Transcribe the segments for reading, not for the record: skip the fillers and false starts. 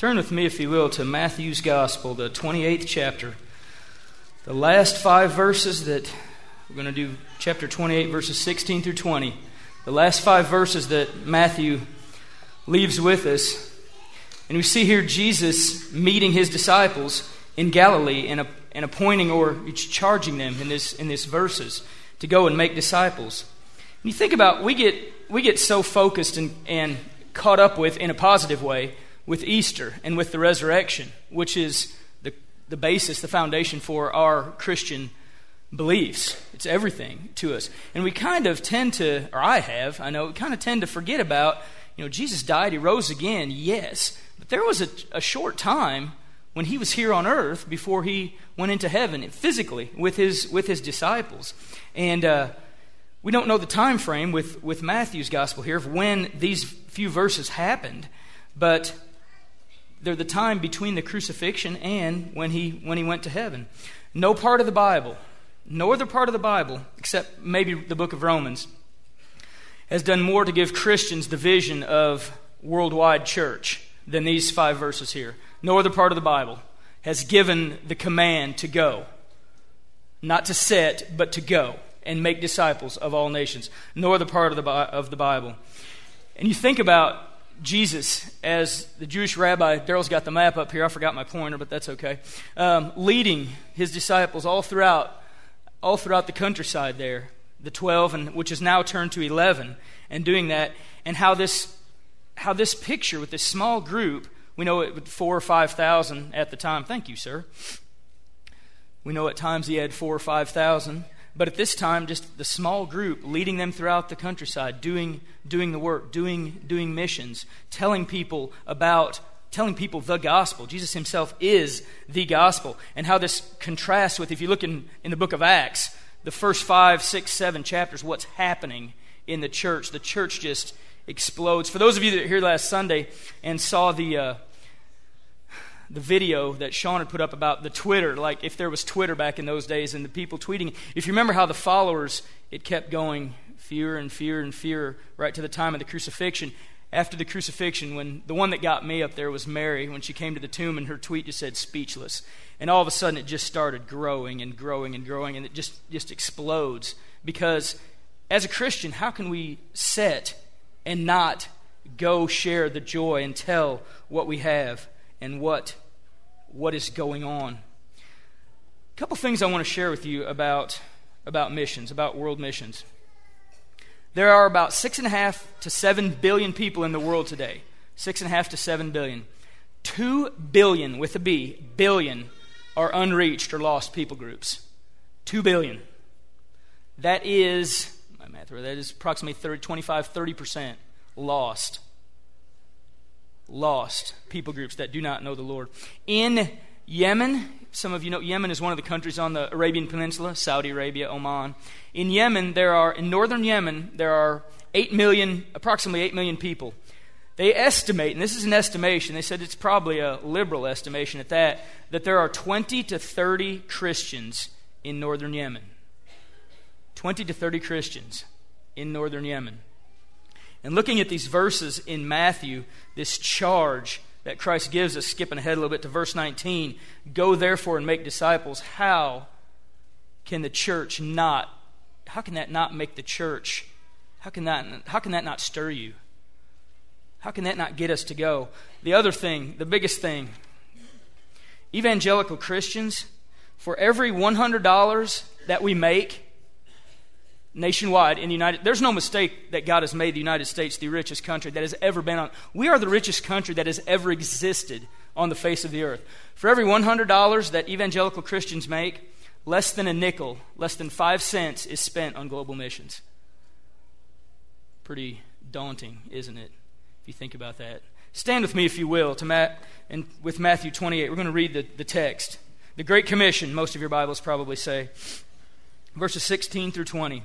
Turn with me, if you will, to Matthew's Gospel, the 28th chapter. The last five verses that we're going to do, chapter 28, verses 16 through 20. The last five verses that Matthew leaves with us. And we see here Jesus meeting his disciples in Galilee and appointing or charging them in this verses to go and make disciples. When you think about, we get so focused and caught up with, in a positive way, with Easter and with the resurrection, which is the basis, the foundation for our Christian beliefs. It's everything to us. And we kind of tend to, or I tend to forget about, Jesus died, he rose again, yes. But there was a short time when he was here on earth before he went into heaven physically with his disciples. And we don't know the time frame with Matthew's gospel here of when these few verses happened, but they're the time between the crucifixion and when he went to heaven. No part of the Bible, no other part of the Bible, except maybe the book of Romans, has done more to give Christians the vision of worldwide church than these five verses here. No other part of the Bible has given the command to go. Not to sit, but to go and make disciples of all nations. No other part of the Bible. And you think about Jesus, as the Jewish rabbi, Daryl's got the map up here, I forgot my pointer, but that's okay, leading his disciples all throughout the countryside there, the 12, and which is now turned to 11, and doing that, and how this picture with this small group, we know it was 4,000 or 5,000 at the time. Thank you, sir. We know at times he had 4,000 or 5,000, but at this time, just the small group leading them throughout the countryside, doing the work, doing missions, telling people the gospel. Jesus himself is the gospel. And how this contrasts with, if you look in the book of Acts, the first 5, 6, 7 chapters, what's happening in the church. The church just explodes. For those of you that were here last Sunday and saw the video that Sean had put up about the Twitter, like if there was Twitter back in those days and the people tweeting. If you remember how the followers, it kept going fewer and fewer and fewer right to the time of the crucifixion. After the crucifixion, when the one that got me up there was Mary, when she came to the tomb and her tweet just said speechless. And all of a sudden it just started growing and growing and growing, and it just explodes. Because as a Christian, how can we sit and not go share the joy and tell what we have and what is going on? A couple things I want to share with you about missions, about world missions. There are about 6.5 to 7 billion people in the world today. 6.5 to 7 billion. 2 billion, with a B, billion, are unreached or lost people groups. 2 billion. That is, my math, that is approximately 25-30% lost. Lost people groups that do not know the Lord. In Yemen, some of you know Yemen is one of the countries on the Arabian Peninsula, Saudi Arabia, Oman. In Yemen, in northern Yemen, there are approximately 8 million people. They estimate, and this is an estimation, they said it's probably a liberal estimation at that there are 20 to 30 Christians in northern Yemen. 20 to 30 Christians in northern Yemen. And looking at these verses in Matthew, this charge that Christ gives us, skipping ahead a little bit to verse 19, go therefore and make disciples, how can that not make the church, how can that not stir you? How can that not get us to go? The other thing, the biggest thing, evangelical Christians, for every $100 that we make, nationwide in the United, there's no mistake that God has made the United States the richest country that has ever been on. We are the richest country that has ever existed on the face of the earth. For every $100 that evangelical Christians make, less than a nickel, less than 5 cents is spent on global missions. Pretty daunting, isn't it? If you think about that. Stand with me, if you will, with Matthew 28. We're going to read the text, the Great Commission. Most of your Bibles probably say, verses 16 through 20.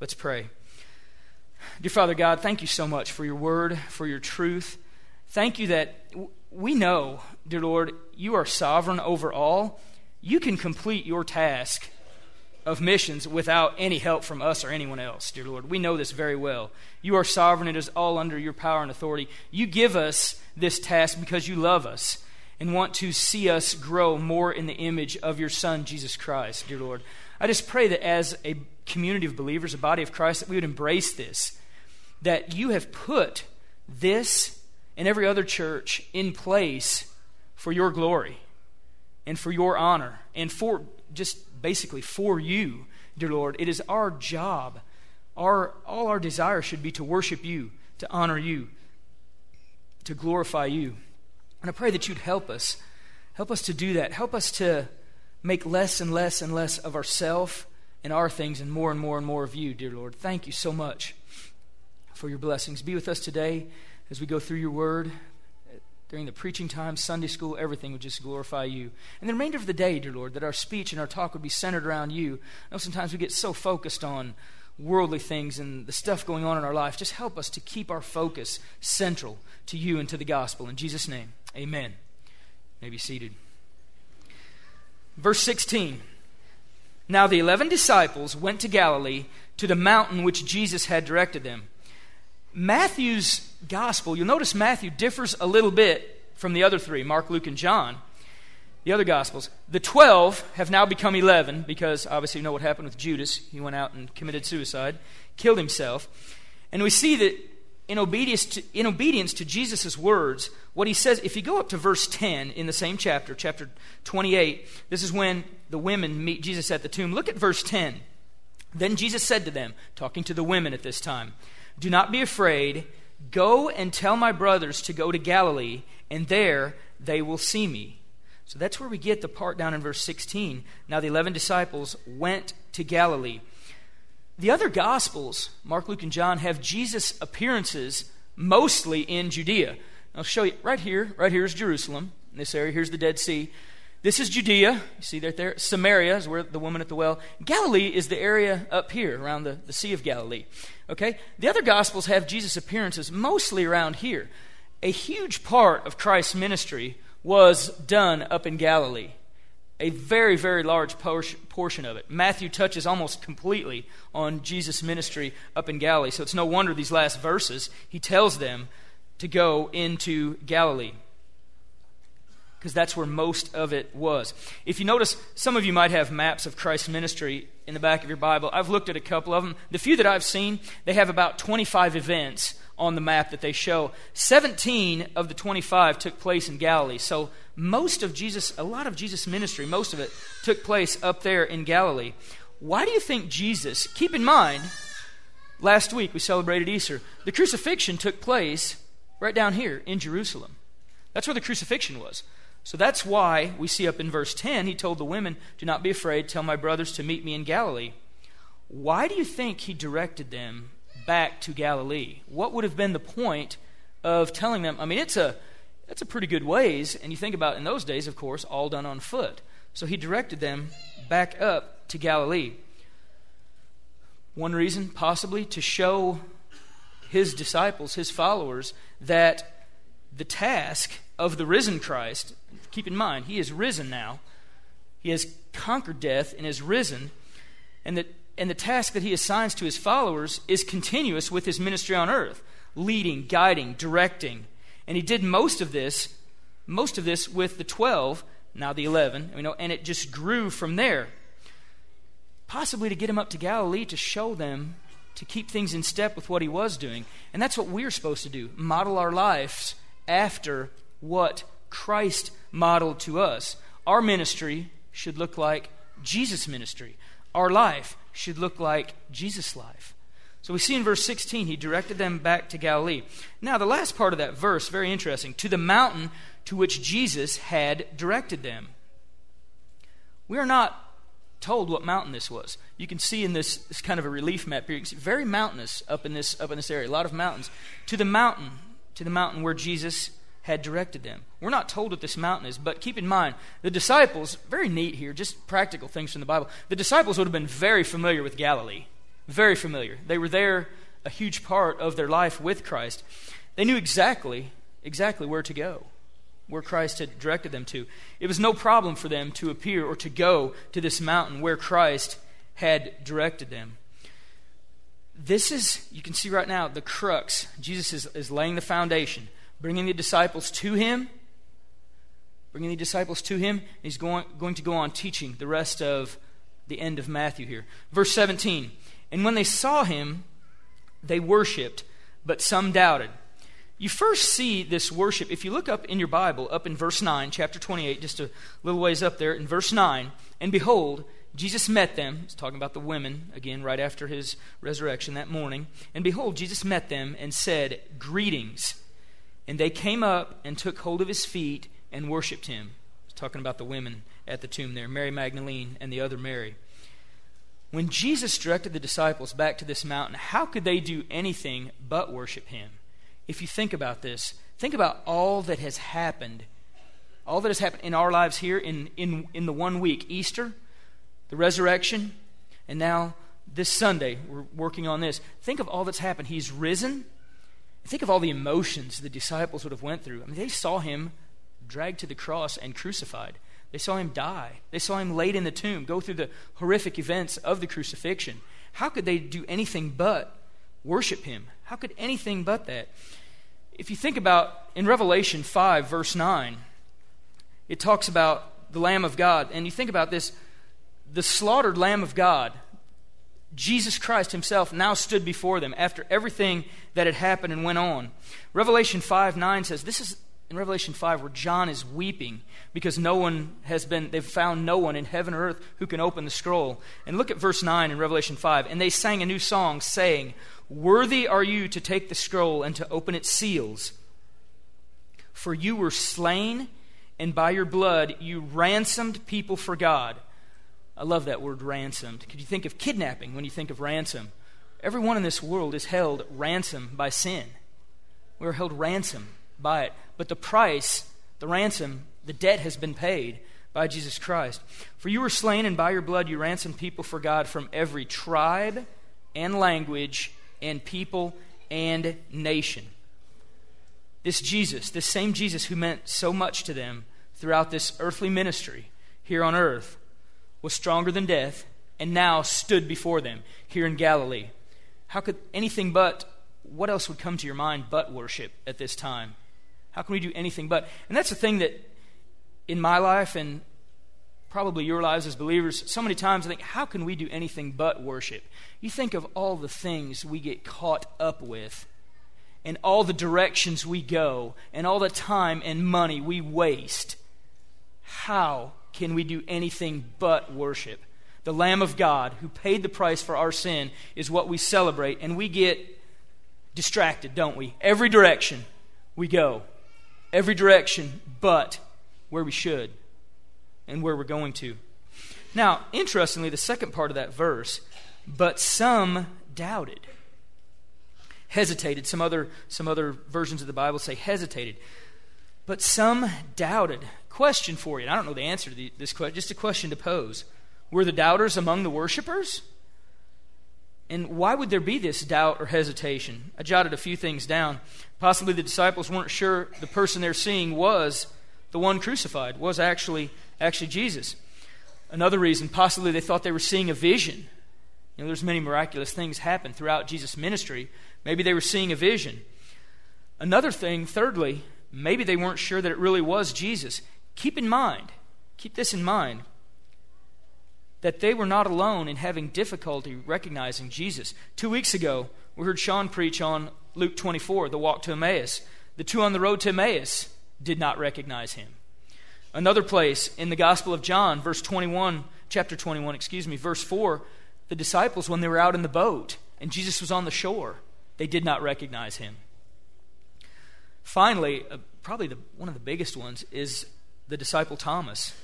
Let's pray. Dear Father God, thank you so much for your word, for your truth. Thank you that we know, dear Lord, you are sovereign over all. You can complete your task of missions without any help from us or anyone else, dear Lord. We know this very well. You are sovereign. It is all under your power and authority. You give us this task because you love us and want to see us grow more in the image of your Son, Jesus Christ, dear Lord. I just pray that as a community of believers, a body of Christ, that we would embrace this, that you have put this and every other church in place for your glory and for your honor and for just basically for you, dear Lord. It is our job. All our desire should be to worship you, to honor you, to glorify you. And I pray that you'd help us. Help us to do that. Help us to make less and less and less of ourselves and our things and more and more and more of you, dear Lord. Thank you so much for your blessings. Be with us today as we go through your word. During the preaching time, Sunday school, everything would just glorify you. And the remainder of the day, dear Lord, that our speech and our talk would be centered around you. I know sometimes we get so focused on worldly things and the stuff going on in our life. Just help us to keep our focus central to you and to the gospel. In Jesus' name, amen. You may be seated. Verse 16. Now the 11 disciples went to Galilee, to the mountain which Jesus had directed them. Matthew's gospel, you'll notice Matthew differs a little bit from the other three, Mark, Luke, and John, the other gospels. The 12 have now become 11 because obviously you know what happened with Judas. He went out and committed suicide, killed himself. And we see that in obedience to Jesus' words, what he says, if you go up to verse 10 in the same chapter, chapter 28, this is when the women meet Jesus at the tomb. Look at verse 10. Then Jesus said to them, talking to the women at this time, "Do not be afraid. Go and tell my brothers to go to Galilee, and there they will see me." So that's where we get the part down in verse 16. Now the 11 disciples went to Galilee. The other Gospels, Mark, Luke, and John, have Jesus' appearances mostly in Judea. I'll show you right here. Right here is Jerusalem. In this area, here's the Dead Sea. This is Judea. You see right there? Samaria is where the woman at the well. Galilee is the area up here around the Sea of Galilee. Okay? The other Gospels have Jesus' appearances mostly around here. A huge part of Christ's ministry was done up in Galilee. A very, very large portion of it. Matthew touches almost completely on Jesus' ministry up in Galilee. So it's no wonder these last verses, he tells them to go into Galilee, because that's where most of it was. If you notice, some of you might have maps of Christ's ministry in the back of your Bible. I've looked at a couple of them. The few that I've seen, they have about 25 events on the map that they show. 17 of the 25 took place in Galilee. So a lot of Jesus' ministry, most of it, took place up there in Galilee. Why do you think Jesus, keep in mind, last week we celebrated Easter. The crucifixion took place right down here in Jerusalem. That's where the crucifixion was. So that's why we see up in verse 10, he told the women, "Do not be afraid, tell my brothers to meet me in Galilee." Why do you think he directed them back to Galilee? What would have been the point of telling them? I mean, it's a pretty good ways, and you think about in those days, of course, all done on foot. So he directed them back up to Galilee. One reason, possibly, to show his disciples, his followers, that the task of the risen Christ, keep in mind, he is risen now. He has conquered death and is risen. And the task that he assigns to his followers is continuous with his ministry on earth, leading, guiding, directing. And he did most of this with the 12, now the 11, you know, and it just grew from there. Possibly to get him up to Galilee to show them, to keep things in step with what he was doing. And that's what we're supposed to do, model our lives after what Christ modeled to us. Our ministry should look like Jesus' ministry. Our life should look like Jesus' life. So we see in verse 16, he directed them back to Galilee. Now, the last part of that verse, very interesting, to the mountain to which Jesus had directed them. We are not told what mountain this was. You can see in this kind of a relief map here, you can see very mountainous up in this area, a lot of mountains. To the mountain where Jesus had directed them. We're not told what this mountain is, but keep in mind, the disciples, very neat here, just practical things from the Bible. The disciples would have been very familiar with Galilee, very familiar. They were there a huge part of their life with Christ. They knew exactly where to go, where Christ had directed them to. It was no problem for them to appear or to go to this mountain where Christ had directed them. This is, you can see right now, the crux. Jesus is laying the foundation, bringing the disciples to him, He's going to go on teaching the rest of the end of Matthew here. Verse 17, and when they saw him, they worshipped, but some doubted. You first see this worship, if you look up in your Bible, up in verse 9, chapter 28, just a little ways up there, in verse 9, and behold, Jesus met them. He's talking about the women, again, right after his resurrection that morning. And behold, Jesus met them and said, greetings. And they came up and took hold of his feet and worshipped him. He's talking about the women at the tomb there, Mary Magdalene and the other Mary. When Jesus directed the disciples back to this mountain, how could they do anything but worship him? If you think about this, think about all that has happened. All that has happened in our lives here in the 1 week, Easter, the resurrection, and now this Sunday, we're working on this. Think of all that's happened. He's risen. Think of all the emotions the disciples would have went through. I mean, they saw him dragged to the cross and crucified. They saw him die. They saw him laid in the tomb, go through the horrific events of the crucifixion. How could they do anything but worship him? How could anything but that? If you think about, in Revelation 5, verse 9, it talks about the Lamb of God, and you think about this, the slaughtered Lamb of God, Jesus Christ himself, now stood before them after everything that had happened and went on. Revelation 5:9 says, this is in Revelation 5 where John is weeping because they've found no one in heaven or earth who can open the scroll. And look at verse 9 in Revelation 5. And they sang a new song saying, worthy are you to take the scroll and to open its seals. For you were slain, and by your blood you ransomed people for God. I love that word, ransomed. Could you think of kidnapping when you think of ransom? Everyone in this world is held ransom by sin. We're held ransom by it. But the price, the ransom, the debt has been paid by Jesus Christ. For you were slain, and by your blood you ransomed people for God from every tribe and language and people and nation. This Jesus, this same Jesus who meant so much to them throughout this earthly ministry here on earth, was stronger than death, and now stood before them here in Galilee. How could anything but, what else would come to your mind but worship at this time? How can we do anything but? And that's the thing that in my life and probably your lives as believers, so many times I think, how can we do anything but worship? You think of all the things we get caught up with, and all the directions we go, and all the time and money we waste. How can we do anything but worship? The Lamb of God, who paid the price for our sin, is what we celebrate, and we get distracted, don't we? Every direction we go. Every direction but where we should and where we're going to. Now, interestingly, the second part of that verse, but some doubted. Hesitated. Some other versions of the Bible say hesitated. But some doubted. Question for you, and I don't know the answer to this question, just a question to pose. Were the doubters among the worshipers? And why would there be this doubt or hesitation? I jotted a few things down. Possibly the disciples weren't sure the person they're seeing was the one crucified, was actually Jesus. Another reason, possibly they thought they were seeing a vision. You know, there's many miraculous things happen throughout Jesus' ministry. Maybe they were seeing a vision. Another thing, thirdly, maybe they weren't sure that it really was Jesus. Keep this in mind, that they were not alone in having difficulty recognizing Jesus. 2 weeks ago, we heard Sean preach on Luke 24, the walk to Emmaus. The two on the road to Emmaus did not recognize him. Another place in the Gospel of John, chapter 21, verse 4, the disciples, when they were out in the boat and Jesus was on the shore, they did not recognize him. Finally, probably one of the biggest ones is the disciple Thomas,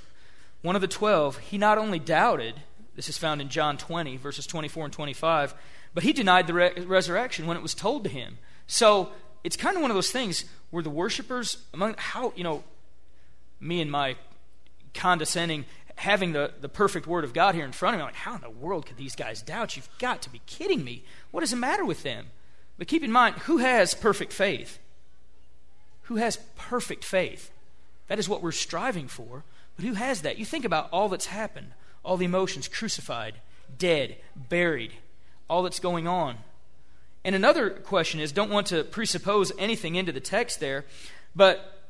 one of the 12. He not only doubted, this is found in John 20, verses 24 and 25, but he denied the resurrection when it was told to him. So it's kind of one of those things, Were the worshipers among, how, you know, me and my condescending, having the perfect word of God here in front of me, I'm like, how in the world could these guys doubt? You've got to be kidding me. What is the matter with them? But keep in mind, who has perfect faith? Who has perfect faith? That is what we're striving for. But who has that? You think about all that's happened, all the emotions, crucified, dead, buried, all that's going on. And another question is, don't want to presuppose anything into the text there, but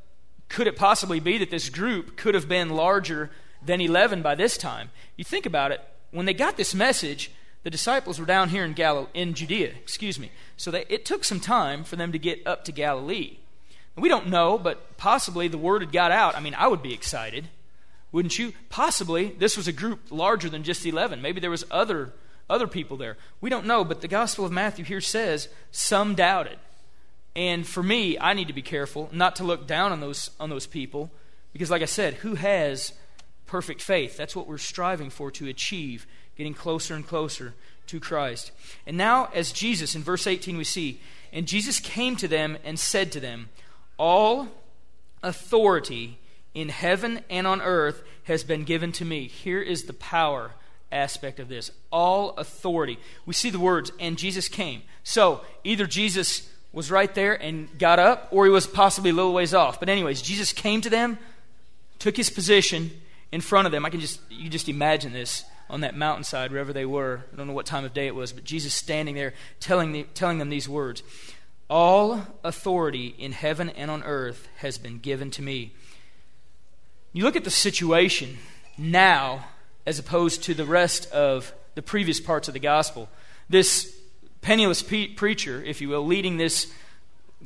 could it possibly be that this group could have been larger than 11 by this time? You think about it, when they got this message, the disciples were down here in Judea, so it took some time for them to get up to Galilee. We don't know, but possibly the word had got out. I mean, I would be excited, wouldn't you? Possibly this was a group larger than just 11. Maybe there was other people there. We don't know, but the Gospel of Matthew here says some doubted. And for me, I need to be careful not to look down on those people, because like I said, who has perfect faith? That's what we're striving for, to achieve, getting closer and closer to Christ. And now as Jesus, in verse 18 we see, and Jesus came to them and said to them, all authority in heaven and on earth has been given to me. Here is the power aspect of this. All authority. We see the words, and Jesus came. So either Jesus was right there and got up, or he was possibly a little ways off. But anyways, Jesus came to them, took his position in front of them. You just imagine this on that mountainside, wherever they were. I don't know what time of day it was, but Jesus standing there telling them these words. All authority in heaven and on earth has been given to me. You look at the situation now as opposed to the rest of the previous parts of the gospel. This penniless preacher, if you will, leading this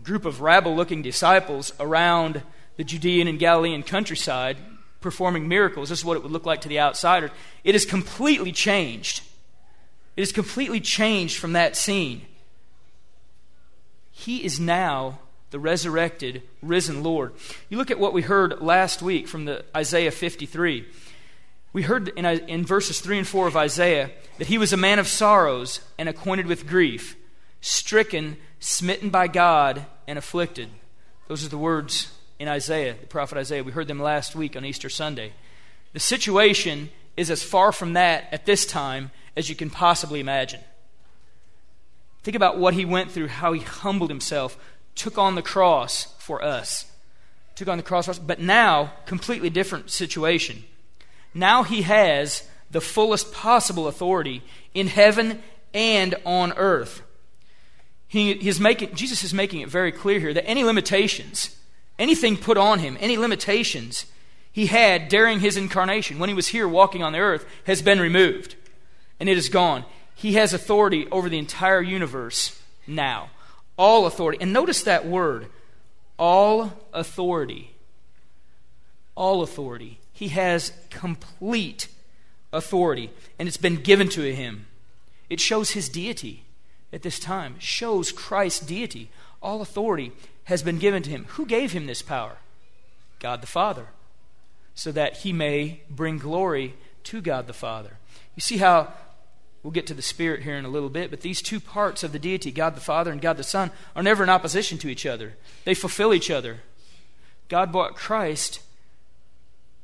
group of rabble-looking disciples around the Judean and Galilean countryside, performing miracles. This is what it would look like to the outsider. It is completely changed. It is completely changed from that scene. He is now the resurrected, risen Lord. You look at what we heard last week from the Isaiah 53. We heard in verses 3 and 4 of Isaiah that he was a man of sorrows and acquainted with grief, stricken, smitten by God, and afflicted. Those are the words in Isaiah, the prophet Isaiah. We heard them last week on Easter Sunday. The situation is as far from that at this time as you can possibly imagine. Think about what he went through, how he humbled himself, took on the cross for us. Took on the cross for us, but now, completely different situation. Now he has the fullest possible authority in heaven and on earth. Jesus is making it very clear here that any limitations, anything put on him, any limitations he had during his incarnation, when he was here walking on the earth, has been removed, and it is gone. He has authority over the entire universe now. All authority. And notice that word, all authority. All authority. He has complete authority, and it's been given to him. It shows his deity at this time. It shows Christ's deity. All authority has been given to him. Who gave him this power? God the Father, so that he may bring glory to God the Father. You see how... We'll get to the Spirit here in a little bit, but these two parts of the deity, God the Father and God the Son, are never in opposition to each other. They fulfill each other. God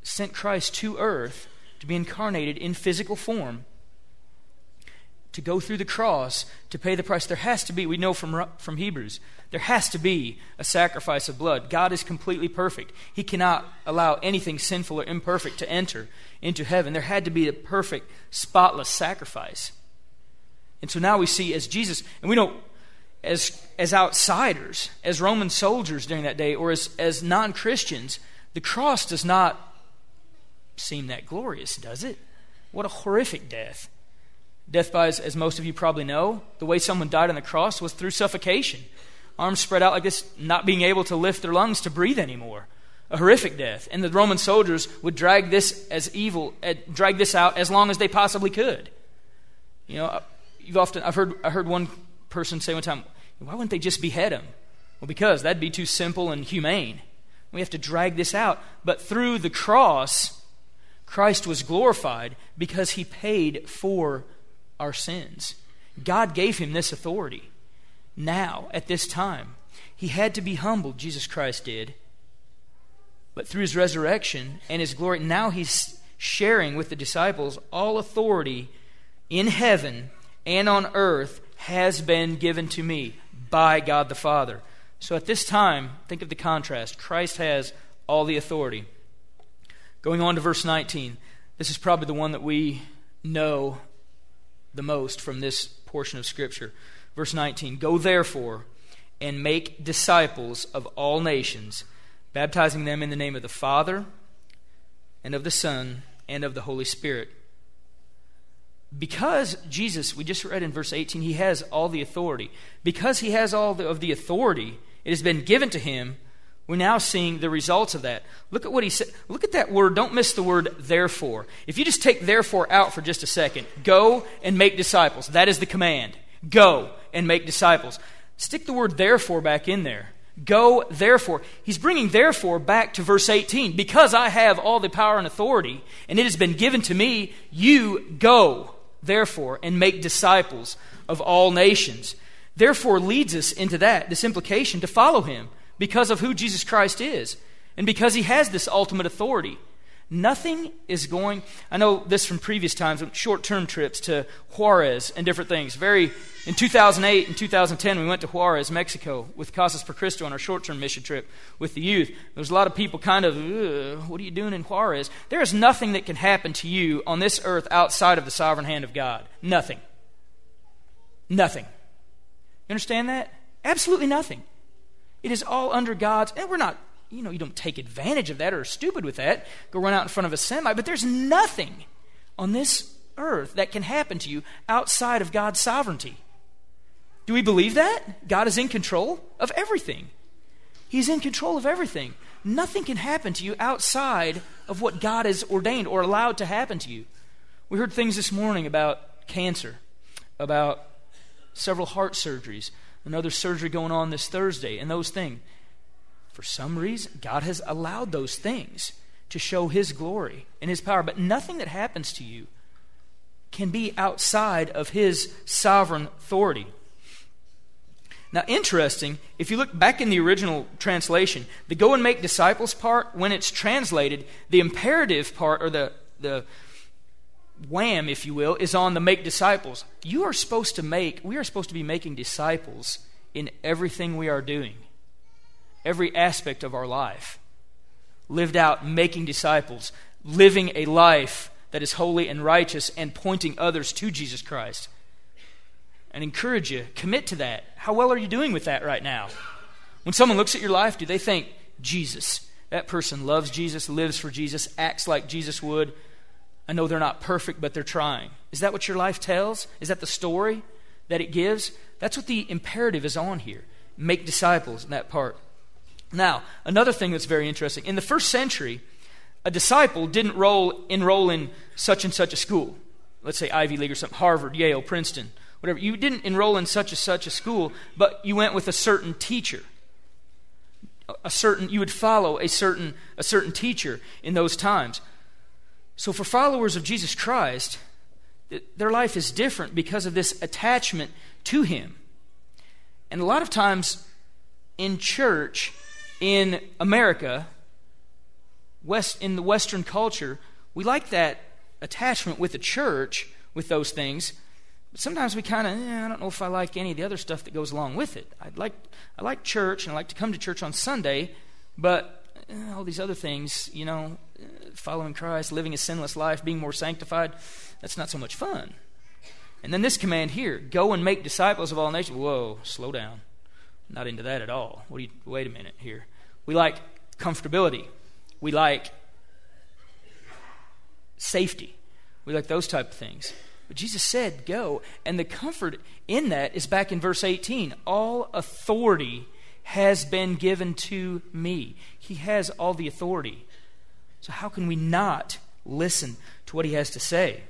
sent Christ to earth to be incarnated in physical form, to go through the cross, to pay the price. There has to be, we know from Hebrews, there has to be a sacrifice of blood. God is completely perfect. He cannot allow anything sinful or imperfect to enter into heaven. There had to be a perfect, spotless sacrifice. And so now we see as Jesus, and we know as outsiders, as Roman soldiers during that day, or as non-Christians, the cross does not seem that glorious, does it? What a horrific death. Death by, as most of you probably know, the way someone died on the cross was through suffocation. Arms spread out like this, not being able to lift their lungs to breathe anymore. A horrific death. And the Roman soldiers would drag this out as long as they possibly could. You know, I heard one person say one time, why wouldn't they just behead him? Well, because that'd be too simple and humane. We have to drag this out. But through the cross, Christ was glorified because he paid for our sins. God gave him this authority now, at this time. He had to be humbled, Jesus Christ did. But through his resurrection and his glory, now he's sharing with the disciples all authority in heaven and on earth has been given to me by God the Father. So at this time, think of the contrast. Christ has all the authority. Going on to verse 19. This is probably the one that we know the most from this portion of Scripture. Verse 19, "Go therefore and make disciples of all nations, baptizing them in the name of the Father and of the Son and of the Holy Spirit." Because Jesus, we just read in verse 18, he has all the authority. Because he has all of the authority, it has been given to him, we're now seeing the results of that. Look at what he said. Look at that word. Don't miss the word therefore. If you just take therefore out for just a second, go and make disciples. That is the command. Go and make disciples. Stick the word therefore back in there. Go therefore. He's bringing therefore back to verse 18. Because I have all the power and authority, and it has been given to me, you go therefore and make disciples of all nations. Therefore leads us into that, this implication to follow him. Because of who Jesus Christ is, and because he has this ultimate authority. Nothing is going... I know this from previous times, short-term trips to Juarez and different things. In 2008 and 2010, we went to Juarez, Mexico, with Casas por Cristo on our short-term mission trip with the youth. There's a lot of people kind of, what are you doing in Juarez? There is nothing that can happen to you on this earth outside of the sovereign hand of God. Nothing. Nothing. You understand that? Absolutely nothing. It is all under God's, and we're not, you don't take advantage of that or are stupid with that, go run out in front of a semi, but there's nothing on this earth that can happen to you outside of God's sovereignty. Do we believe that? God is in control of everything. He's in control of everything. Nothing can happen to you outside of what God has ordained or allowed to happen to you. We heard things this morning about cancer, about several heart surgeries, another surgery going on this Thursday, and those things. For some reason, God has allowed those things to show his glory and his power, but nothing that happens to you can be outside of his sovereign authority. Now, interesting, if you look back in the original translation, the go and make disciples part, when it's translated, the imperative part, or the wham, if you will, is on the make disciples. We are supposed to be making disciples in everything we are doing, every aspect of our life, lived out making disciples, living a life that is holy and righteous and pointing others to Jesus Christ. And encourage you, commit to that. How well are you doing with that right now? When someone looks at your life, do they think, Jesus, that person loves Jesus, lives for Jesus, acts like Jesus would? I know they're not perfect, but they're trying. Is that what your life tells? Is that the story that it gives? That's what the imperative is on here. Make disciples in that part. Now, another thing that's very interesting. In the first century, a disciple didn't enroll in such and such a school. Let's say Ivy League or something, Harvard, Yale, Princeton, whatever. You didn't enroll in such and such a school, but you went with a certain teacher. You would follow a certain teacher in those times. So for followers of Jesus Christ, their life is different because of this attachment to him. And a lot of times in church, in America, in the Western culture, we like that attachment with the church, with those things. But sometimes we kind of, I don't know if I like any of the other stuff that goes along with it. I like church, and I like to come to church on Sunday, but all these other things, following Christ, living a sinless life, being more sanctified, that's not so much fun. And then this command here, go and make disciples of all nations. Whoa, slow down. I'm not into that at all. Wait a minute here. We like comfortability. We like safety. We like those type of things. But Jesus said, go. And the comfort in that is back in verse 18. All authority has been given to me. He has all the authority. So how can we not listen to what he has to say?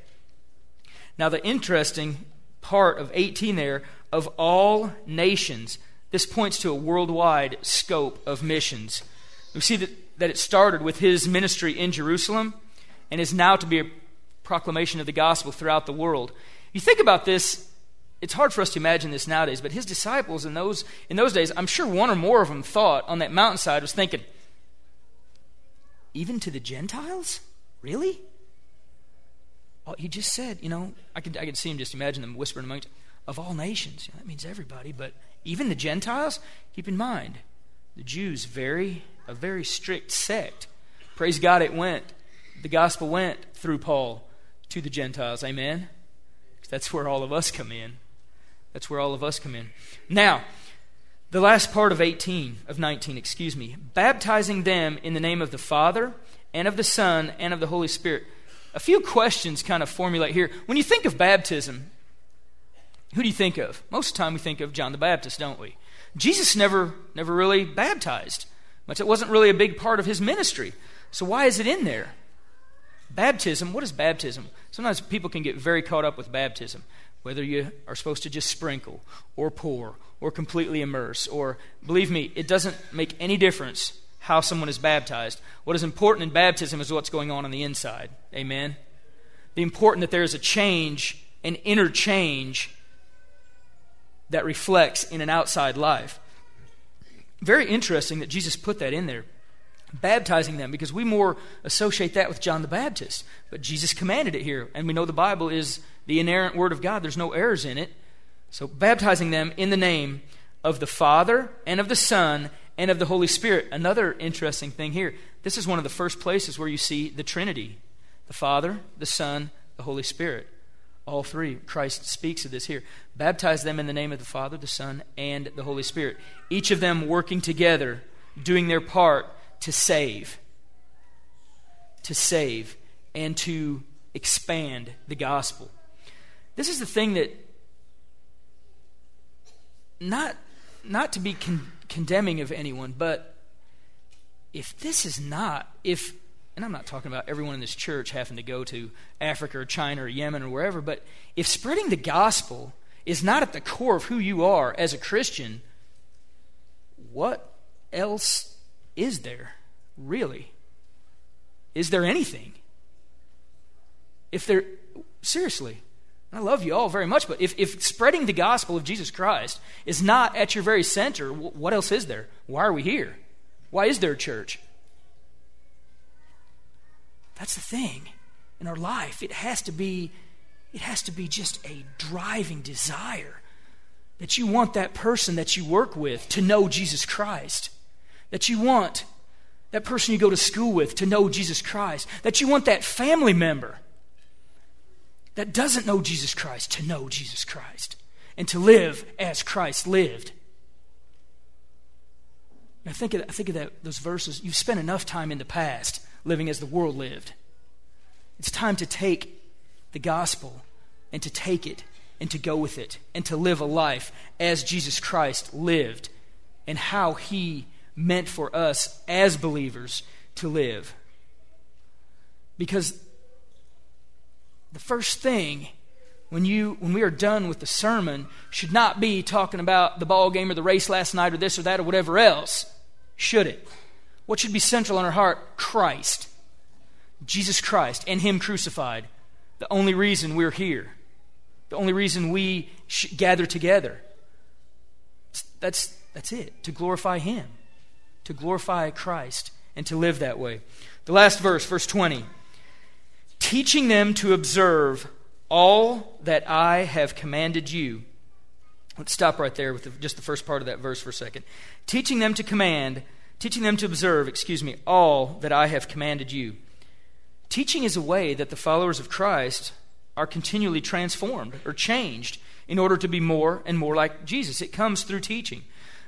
Now the interesting part of 18 there, of all nations, this points to a worldwide scope of missions. We see that it started with his ministry in Jerusalem and is now to be a proclamation of the gospel throughout the world. You think about this It's hard for us to imagine this nowadays, but his disciples in those days, I'm sure one or more of them thought on that mountainside was thinking, even to the Gentiles? Really? Well, he just said, you know, I could see him, just imagine them whispering among of all nations. You know, that means everybody, but even the Gentiles? Keep in mind, the Jews, a very strict sect. Praise God, the gospel went through Paul to the Gentiles. Amen? That's where all of us come in. That's where all of us come in. Now, the last part of 19, baptizing them in the name of the Father and of the Son and of the Holy Spirit. A few questions kind of formulate here. When you think of baptism, who do you think of? Most of the time we think of John the Baptist, don't we? Jesus never really baptized much. It wasn't really a big part of his ministry. So why is it in there? Baptism, what is baptism? Sometimes people can get very caught up with baptism, whether you are supposed to just sprinkle or pour or completely immerse, or, believe me, it doesn't make any difference how someone is baptized. What is important in baptism is what's going on the inside. Amen? The important that there is a change, an inner change that reflects in an outside life. Very interesting that Jesus put that in there. Baptizing them, because we more associate that with John the Baptist. But Jesus commanded it here, and we know the Bible is the inerrant Word of God. There's no errors in it. So baptizing them in the name of the Father and of the Son and of the Holy Spirit. Another interesting thing here, this is one of the first places where you see the Trinity, the Father, the Son, the Holy Spirit. All three. Christ speaks of this here. Baptize them in the name of the Father, the Son, and the Holy Spirit. Each of them working together, doing their part to save, and to expand the gospel. This is the thing that, not to be condemning of anyone, but if this is not, and I'm not talking about everyone in this church having to go to Africa or China or Yemen or wherever, but if spreading the gospel is not at the core of who you are as a Christian, what else is there, really? Is there anything? Seriously, I love you all very much, but if spreading the gospel of Jesus Christ is not at your very center, what else is there? Why are we here? Why is there a church? That's the thing in our life. It has to be just a driving desire that you want that person that you work with to know Jesus Christ. That you want that person you go to school with to know Jesus Christ. That you want that family member that doesn't know Jesus Christ to know Jesus Christ and to live as Christ lived. Now think of those verses. You've spent enough time in the past living as the world lived. It's time to take the gospel and to take it and to go with it and to live a life as Jesus Christ lived and how he meant for us as believers to live. Because the first thing when we are done with the sermon should not be talking about the ball game or the race last night or this or that or whatever else, should it? What should be central in our heart? Christ. Jesus Christ and him crucified. The only reason we're here. The only reason we gather together. That's it. To glorify him. To glorify Christ and to live that way. The last verse, verse 20. Teaching them to observe all that I have commanded you. Let's stop right there with just the first part of that verse for a second. Teaching them to observe, all that I have commanded you. Teaching is a way that the followers of Christ are continually transformed or changed in order to be more and more like Jesus. It comes through teaching.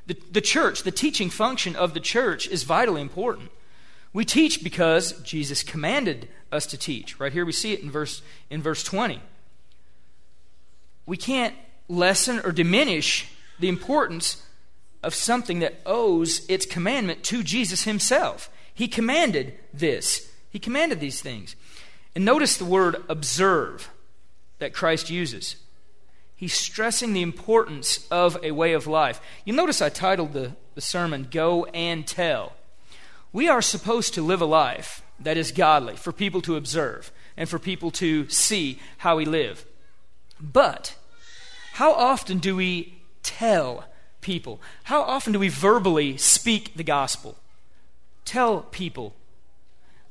The church, the teaching function of the church is vitally important. We teach because Jesus commanded us to teach. Right here we see it in verse 20. We can't lessen or diminish the importance of something that owes its commandment to Jesus himself. He commanded this. He commanded these things. And notice the word observe that Christ uses. He's stressing the importance of a way of life. You notice I titled the sermon, Go and Tell. We are supposed to live a life that is godly for people to observe and for people to see how we live. But How often do we tell people? How often do we verbally speak the gospel? Tell people.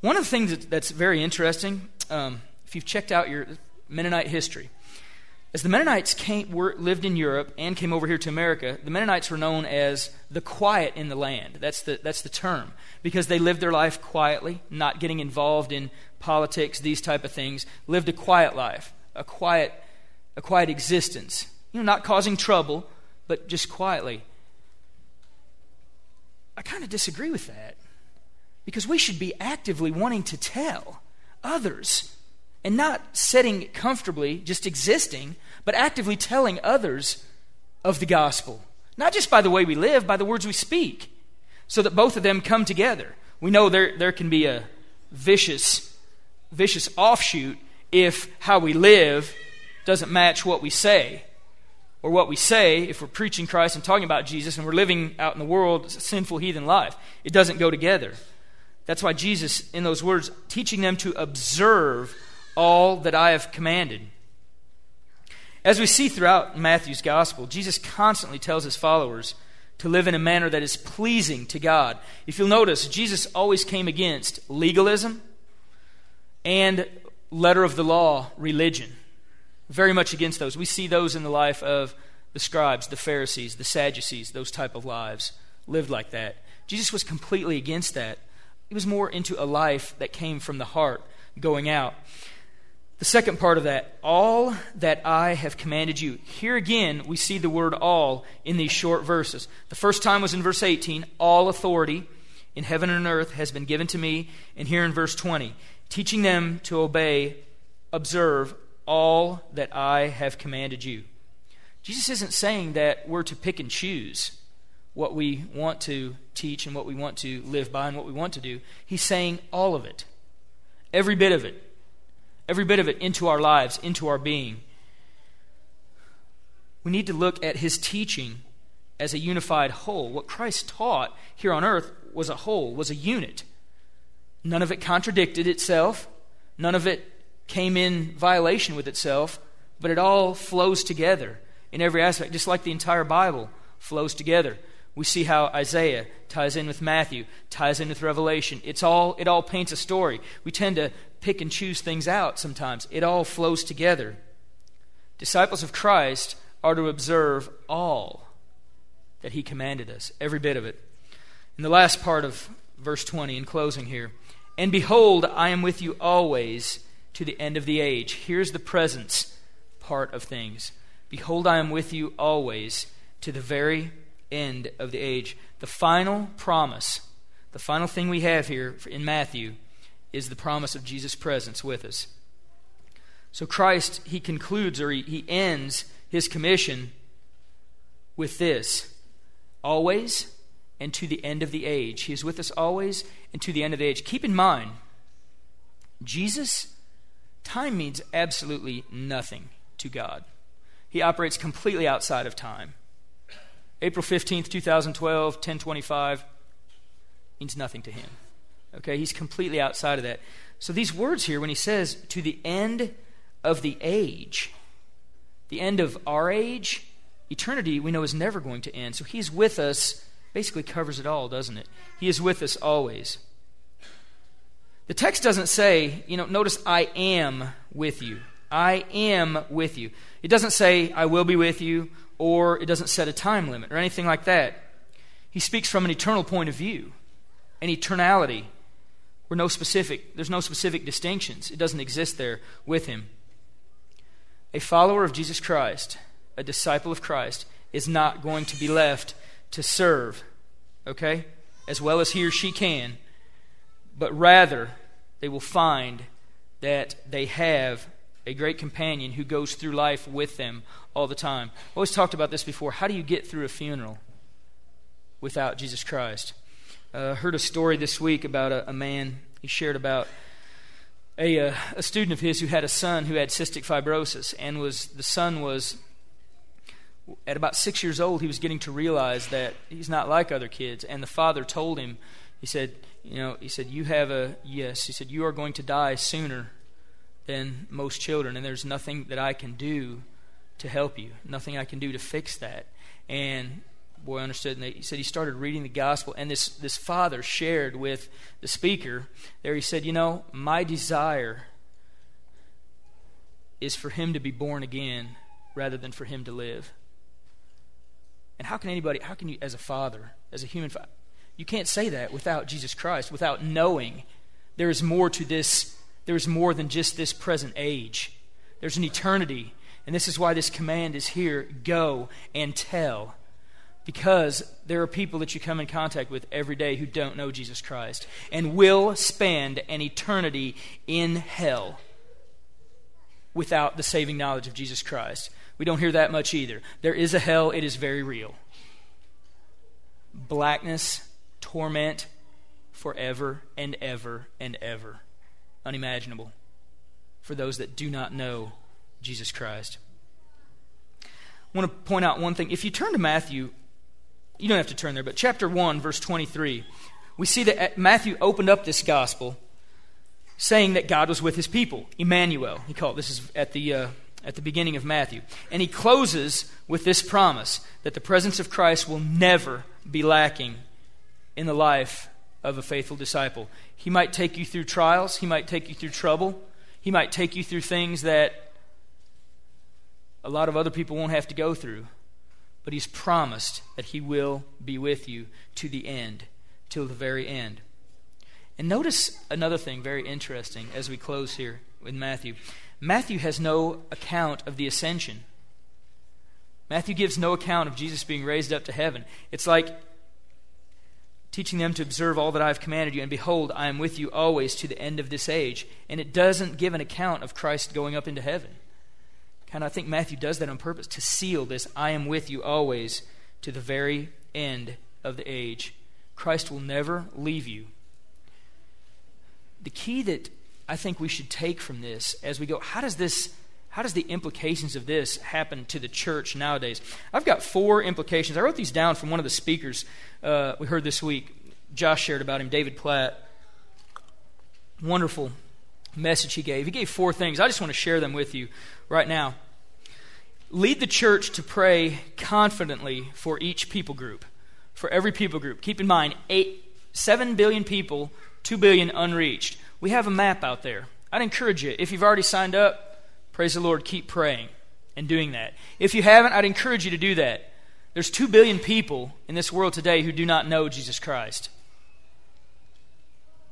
One of the things that's very interesting, if you've checked out your Mennonite history, as the Mennonites lived in Europe and came over here to America, the Mennonites were known as the quiet in the land. That's the term, because they lived their life quietly, not getting involved in politics, these type of things, lived a quiet life, a quiet existence. You know, not causing trouble, but just quietly. I kind of disagree with that, because we should be actively wanting to tell others, and not sitting comfortably, just existing, but actively telling others of the gospel. Not just by the way we live, by the words we speak, so that both of them come together. We know there can be a vicious offshoot if how we live doesn't match what we say. Or what we say, if we're preaching Christ and talking about Jesus, and we're living out in the world a sinful heathen life, it doesn't go together. That's why Jesus, in those words, teaching them to observe all that I have commanded. As we see throughout Matthew's gospel, Jesus constantly tells his followers to live in a manner that is pleasing to God. If you'll notice, Jesus always came against legalism and letter of the law religion. Very much against those. We see those in the life of the scribes, the Pharisees, the Sadducees, those type of lives lived like that. Jesus was completely against that. He was more into a life that came from the heart, going out. The second part of that, all that I have commanded you. Here again, we see the word all in these short verses. The first time was in verse 18, all authority in heaven and earth has been given to me. And here in verse 20, teaching them to obey, observe all that I have commanded you. Jesus isn't saying that we're to pick and choose what we want to teach and what we want to live by and what we want to do. He's saying all of it, every bit of it. Every bit of it into our lives, into our being. We need to look at his teaching as a unified whole. What Christ taught here on earth was a whole, was a unit. None of it contradicted itself. None of it came in violation with itself, but it all flows together in every aspect, just like the entire Bible flows together. We see how Isaiah ties in with Matthew, ties in with Revelation. It all paints a story. We tend to pick and choose things out sometimes. It all flows together. Disciples of Christ are to observe all that he commanded us, every bit of it. In the last part of verse 20, in closing here, and behold, I am with you always to the end of the age. Here's the presence part of things. Behold, I am with you always to the very end of the age. The final promise, the final thing we have here in Matthew is the promise of Jesus' presence with us. So Christ, he concludes, or he ends his commission with this: always and to the end of the age. He is with us always and to the end of the age. Keep in mind, Jesus, time means absolutely nothing to God. He operates completely outside of time. April 15th, 2012, 10:25 means nothing to him. Okay, he's completely outside of that. So these words here, when he says, to the end of the age, the end of our age, eternity we know is never going to end. So he's with us, basically covers it all, doesn't it? He is with us always. The text doesn't say, notice, I am with you. I am with you. It doesn't say, I will be with you, or it doesn't set a time limit or anything like that. He speaks from an eternal point of view, an eternality, where there's no specific distinctions. It doesn't exist there with him. A follower of Jesus Christ, a disciple of Christ, is not going to be left to serve, okay, as well as he or she can, but rather they will find that they have a great companion who goes through life with them all the time. I always talked about this before. How do you get through a funeral without Jesus Christ? I heard a story this week about a man. He shared about a student of his who had a son who had cystic fibrosis, and the son was at about 6 years old. He was getting to realize that he's not like other kids, and the father told him, he said, he said, you are going to die sooner than most children, and there's nothing that I can do to help you. Nothing I can do to fix that. And boy understood. And he said he started reading the gospel. And this father shared with the speaker there. He said, you know, my desire is for him to be born again rather than for him to live. And how can you as a father, as a human father, you can't say that without Jesus Christ, without knowing there is more to this. There is more than just this present age. There's an eternity. And this is why this command is here, go and tell. Because there are people that you come in contact with every day who don't know Jesus Christ and will spend an eternity in hell without the saving knowledge of Jesus Christ. We don't hear that much either. There is a hell. It is very real. Blackness, torment, forever and ever and ever. Unimaginable for those that do not know Jesus Christ. I want to point out one thing. If you turn to Matthew, you don't have to turn there, but chapter 1, verse 23, we see that Matthew opened up this gospel saying that God was with his people, Emmanuel, he called. This is at the beginning of Matthew. And he closes with this promise that the presence of Christ will never be lacking in the life of a faithful disciple. He might take you through trials. He might take you through trouble. He might take you through things that a lot of other people won't have to go through. But he's promised that he will be with you to the end, till the very end. And notice another thing very interesting as we close here with Matthew. Matthew has no account of the ascension. Matthew gives no account of Jesus being raised up to heaven. It's like teaching them to observe all that I have commanded you, and behold, I am with you always to the end of this age. And it doesn't give an account of Christ going up into heaven. Kind of, I think Matthew does that on purpose to seal this, I am with you always to the very end of the age. Christ will never leave you. The key that I think we should take from this as we go, how does the implications of this happen to the church nowadays? I've got 4 implications. I wrote these down from one of the speakers we heard this week. Josh shared about him, David Platt. Wonderful message he gave. He gave 4 things. I just want to share them with you right now. Lead the church to pray confidently for each people group, for every people group. Keep in mind, 7 billion people, 2 billion unreached. We have a map out there. I'd encourage you, if you've already signed up, praise the Lord, keep praying and doing that. If you haven't, I'd encourage you to do that. There's 2 billion people in this world today who do not know Jesus Christ.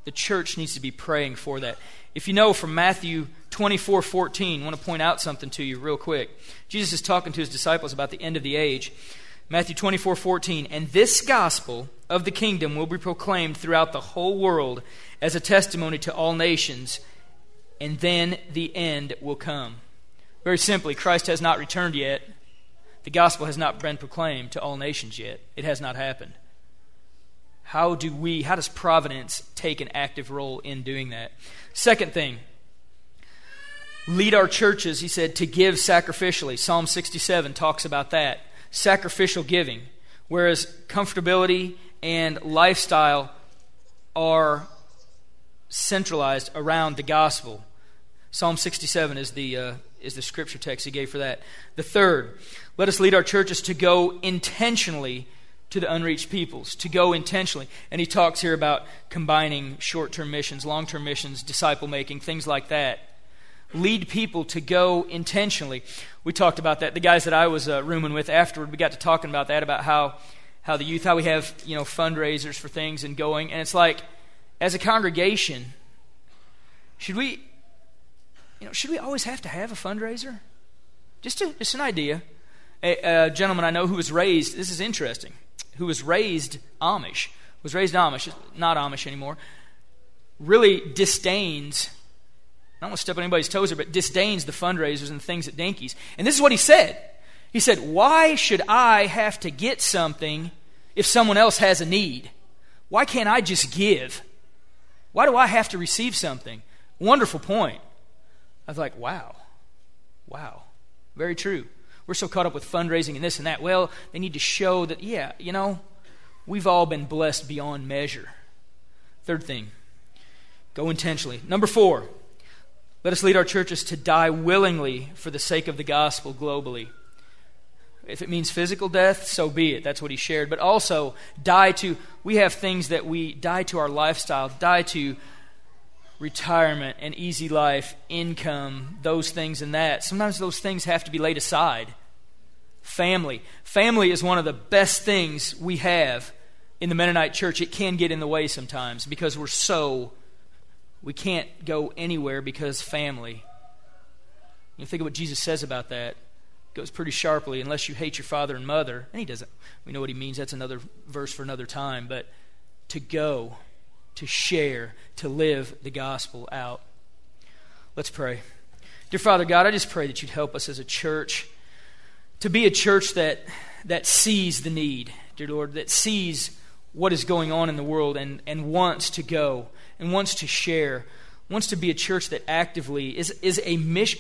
The church needs to be praying for that. If you know from Matthew 24:14, I want to point out something to you real quick. Jesus is talking to his disciples about the end of the age. Matthew 24:14, and this gospel of the kingdom will be proclaimed throughout the whole world as a testimony to all nations, and then the end will come. Very simply, Christ has not returned yet. The gospel has not been proclaimed to all nations yet. It has not happened. How does Providence take an active role in doing that? Second thing, lead our churches, he said, to give sacrificially. Psalm 67 talks about that. Sacrificial giving. Whereas comfortability and lifestyle are centralized around the gospel. Psalm 67 is the scripture text he gave for that. The third, let us lead our churches to go intentionally to the unreached peoples, to go intentionally. And he talks here about combining short-term missions, long-term missions, disciple-making, things like that. Lead people to go intentionally. We talked about that. The guys that I was rooming with afterward, we got to talking about that, about how the youth, how we have fundraisers for things and going. And it's like, as a congregation, should we always have to have a fundraiser? Just an idea. A gentleman I know who was raised, this is interesting, who was raised Amish, not Amish anymore, really disdains, I don't want to step on anybody's toes here, but disdains the fundraisers and the things at Dinkies. And this is what he said. He said, why should I have to get something if someone else has a need? Why can't I just give? Why do I have to receive something? Wonderful point. I was like, wow, very true. We're so caught up with fundraising and this and that. Well, they need to show that, we've all been blessed beyond measure. Third thing, go intentionally. Number 4, Let us lead our churches to die willingly for the sake of the gospel globally. If it means physical death, so be it. That's what he shared. But also, we have things that we die to: our lifestyle, die to retirement, an easy life, income, those things and that. Sometimes those things have to be laid aside. Family. Family is one of the best things we have in the Mennonite church. It can get in the way sometimes because we can't go anywhere because family. You think of what Jesus says about that. Goes pretty sharply, unless you hate your father and mother. And he doesn't. We know what he means. That's another verse for another time. But to go, to share, to live the gospel out. Let's pray. Dear Father God, I just pray that you'd help us as a church to be a church that sees the need, dear Lord, that sees what is going on in the world and wants to go and wants to share, wants to be a church that actively is a mission.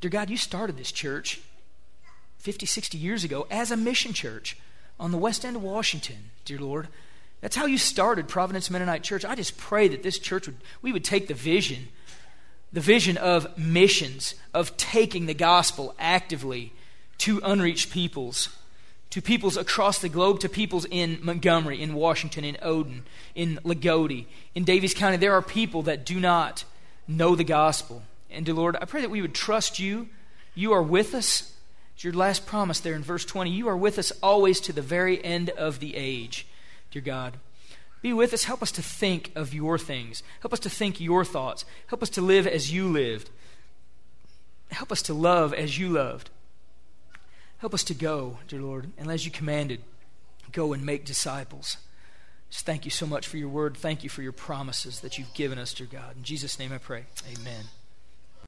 Dear God, you started this church 50, 60 years ago as a mission church on the west end of Washington, dear Lord. That's how you started Providence Mennonite Church. I just pray that this church, we would take the vision of missions, of taking the gospel actively to unreached peoples, to peoples across the globe, to peoples in Montgomery, in Washington, in Oden, in Lagodi, in Daviess County. There are people that do not know the gospel. And dear Lord, I pray that we would trust you. You are with us. It's your last promise there in verse 20. You are with us always to the very end of the age. Dear God, be with us. Help us to think of your things. Help us to think your thoughts. Help us to live as you lived. Help us to love as you loved. Help us to go, dear Lord, and as you commanded, go and make disciples. Just thank you so much for your word. Thank you for your promises that you've given us, dear God. In Jesus' name I pray. Amen.